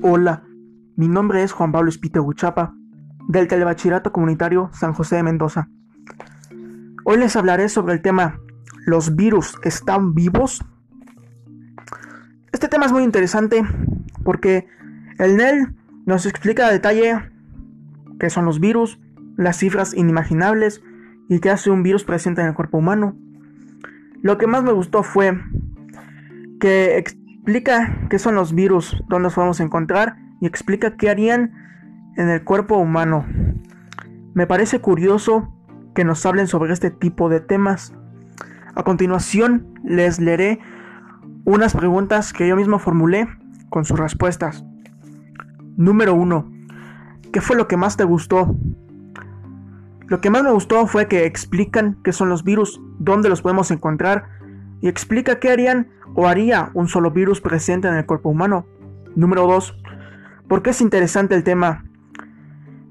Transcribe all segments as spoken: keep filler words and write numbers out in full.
Hola, mi nombre es Juan Pablo Espitia Aguchapa, del Telebachillerato Comunitario San José de Mendoza. Hoy les hablaré sobre el tema ¿los virus están vivos? Este tema es muy interesante porque el N E L nos explica a detalle qué son los virus, las cifras inimaginables y qué hace un virus presente en el cuerpo humano. Lo que más me gustó fue que explica qué son los virus, dónde los podemos encontrar y explica qué harían en el cuerpo humano. Me parece curioso que nos hablen sobre este tipo de temas. A continuación les leeré unas preguntas que yo mismo formulé con sus respuestas. Número uno. ¿Qué fue lo que más te gustó? Lo que más me gustó fue que explican qué son los virus, dónde los podemos encontrar y explica qué harían o haría un solo virus presente en el cuerpo humano. Número dos. ¿Por qué es interesante el tema?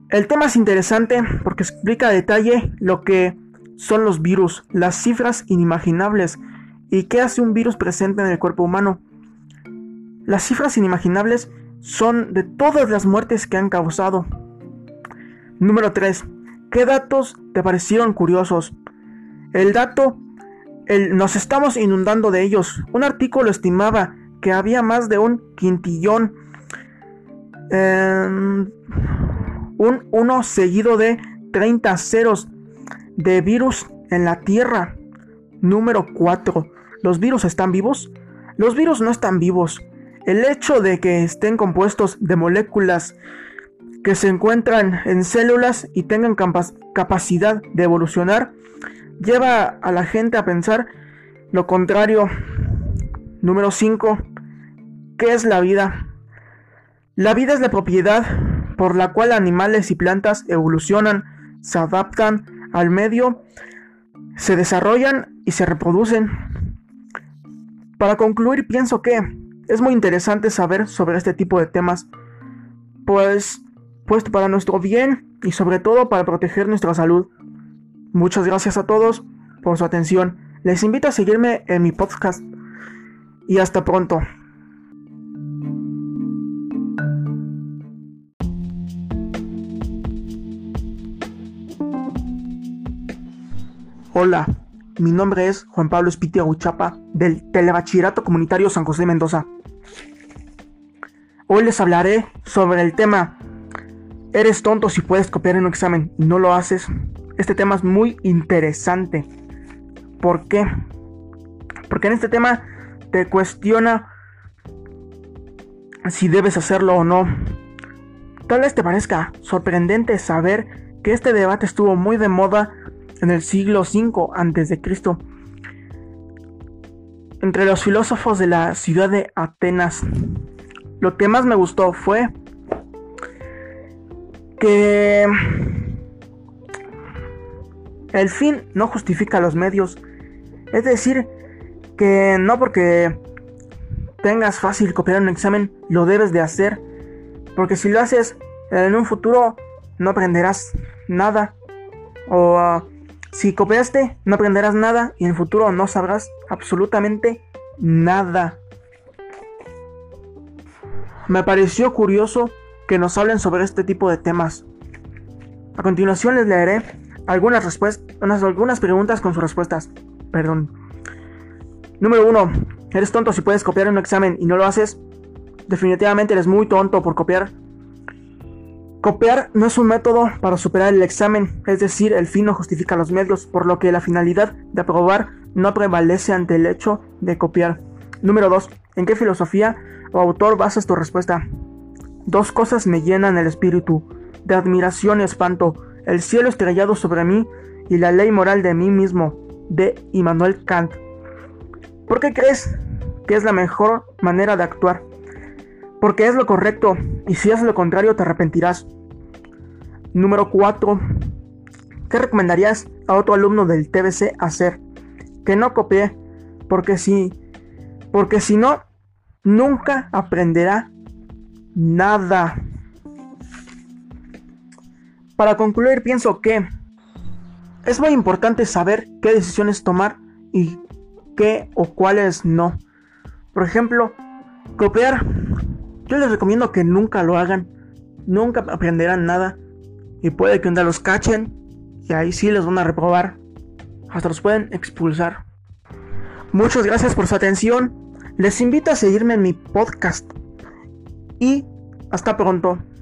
El tema es interesante porque explica a detalle lo que son los virus, las cifras inimaginables y qué hace un virus presente en el cuerpo humano. Las cifras inimaginables son de todas las muertes que han causado. Número tres. ¿Qué datos te parecieron curiosos? El dato, el, nos estamos inundando de ellos. Un artículo estimaba que había más de un quintillón, eh, un uno seguido de treinta ceros de virus en la Tierra. Número cuatro. ¿Los virus están vivos? Los virus no están vivos. El hecho de que estén compuestos de moléculas que se encuentran en células y tengan capac- capacidad de evolucionar lleva a la gente a pensar lo contrario. Número cinco. ¿Qué es la vida? La vida es la propiedad por la cual animales y plantas evolucionan, se adaptan al medio, se desarrollan y se reproducen. Para concluir, pienso que es muy interesante saber sobre este tipo de temas, pues, pues para nuestro bien y sobre todo para proteger nuestra salud. Muchas gracias a todos por su atención. Les invito a seguirme en mi podcast y hasta pronto. Hola, mi nombre es Juan Pablo Espitia Aguchapa del Telebachillerato Comunitario San José de Mendoza. Hoy les hablaré sobre el tema ¿eres tonto si puedes copiar en un examen y no lo haces? Este tema es muy interesante. ¿Por qué? Porque en este tema te cuestiona si debes hacerlo o no. Tal vez te parezca sorprendente saber que este debate estuvo muy de moda en el siglo cinco antes de Cristo entre los filósofos de la ciudad de Atenas. Lo que más me gustó fue que el fin no justifica los medios. Es decir, que no porque tengas fácil copiar un examen lo debes de hacer, porque si lo haces en un futuro no aprenderás nada, o uh, si copiaste no aprenderás nada y en el futuro no sabrás absolutamente nada. Me pareció curioso que nos hablen sobre este tipo de temas. A continuación les leeré algunas, respuest- unas, algunas preguntas con sus respuestas. Perdón. Número uno. ¿Eres tonto si puedes copiar en un examen y no lo haces? Definitivamente eres muy tonto por copiar. Copiar no es un método para superar el examen, es decir, el fin no justifica los medios, por lo que la finalidad de aprobar no prevalece ante el hecho de copiar. Número dos. ¿En qué filosofía o autor basas tu respuesta? Dos cosas me llenan el espíritu, de admiración y espanto, el cielo estrellado sobre mí y la ley moral de mí mismo, de Immanuel Kant. ¿Por qué crees que es la mejor manera de actuar? Porque es lo correcto, y si es lo contrario te arrepentirás. Número cuatro. ¿Qué recomendarías a otro alumno del T B C hacer? Que no copie, porque si, porque si no, nunca aprenderá nada. Para concluir, pienso que es muy importante saber qué decisiones tomar y qué o cuáles no. Por ejemplo, copiar Yo les recomiendo que nunca lo hagan, nunca aprenderán nada y puede que un día los cachen y ahí sí les van a reprobar, hasta los pueden expulsar. Muchas gracias por su atención, les invito a seguirme en mi podcast y hasta pronto.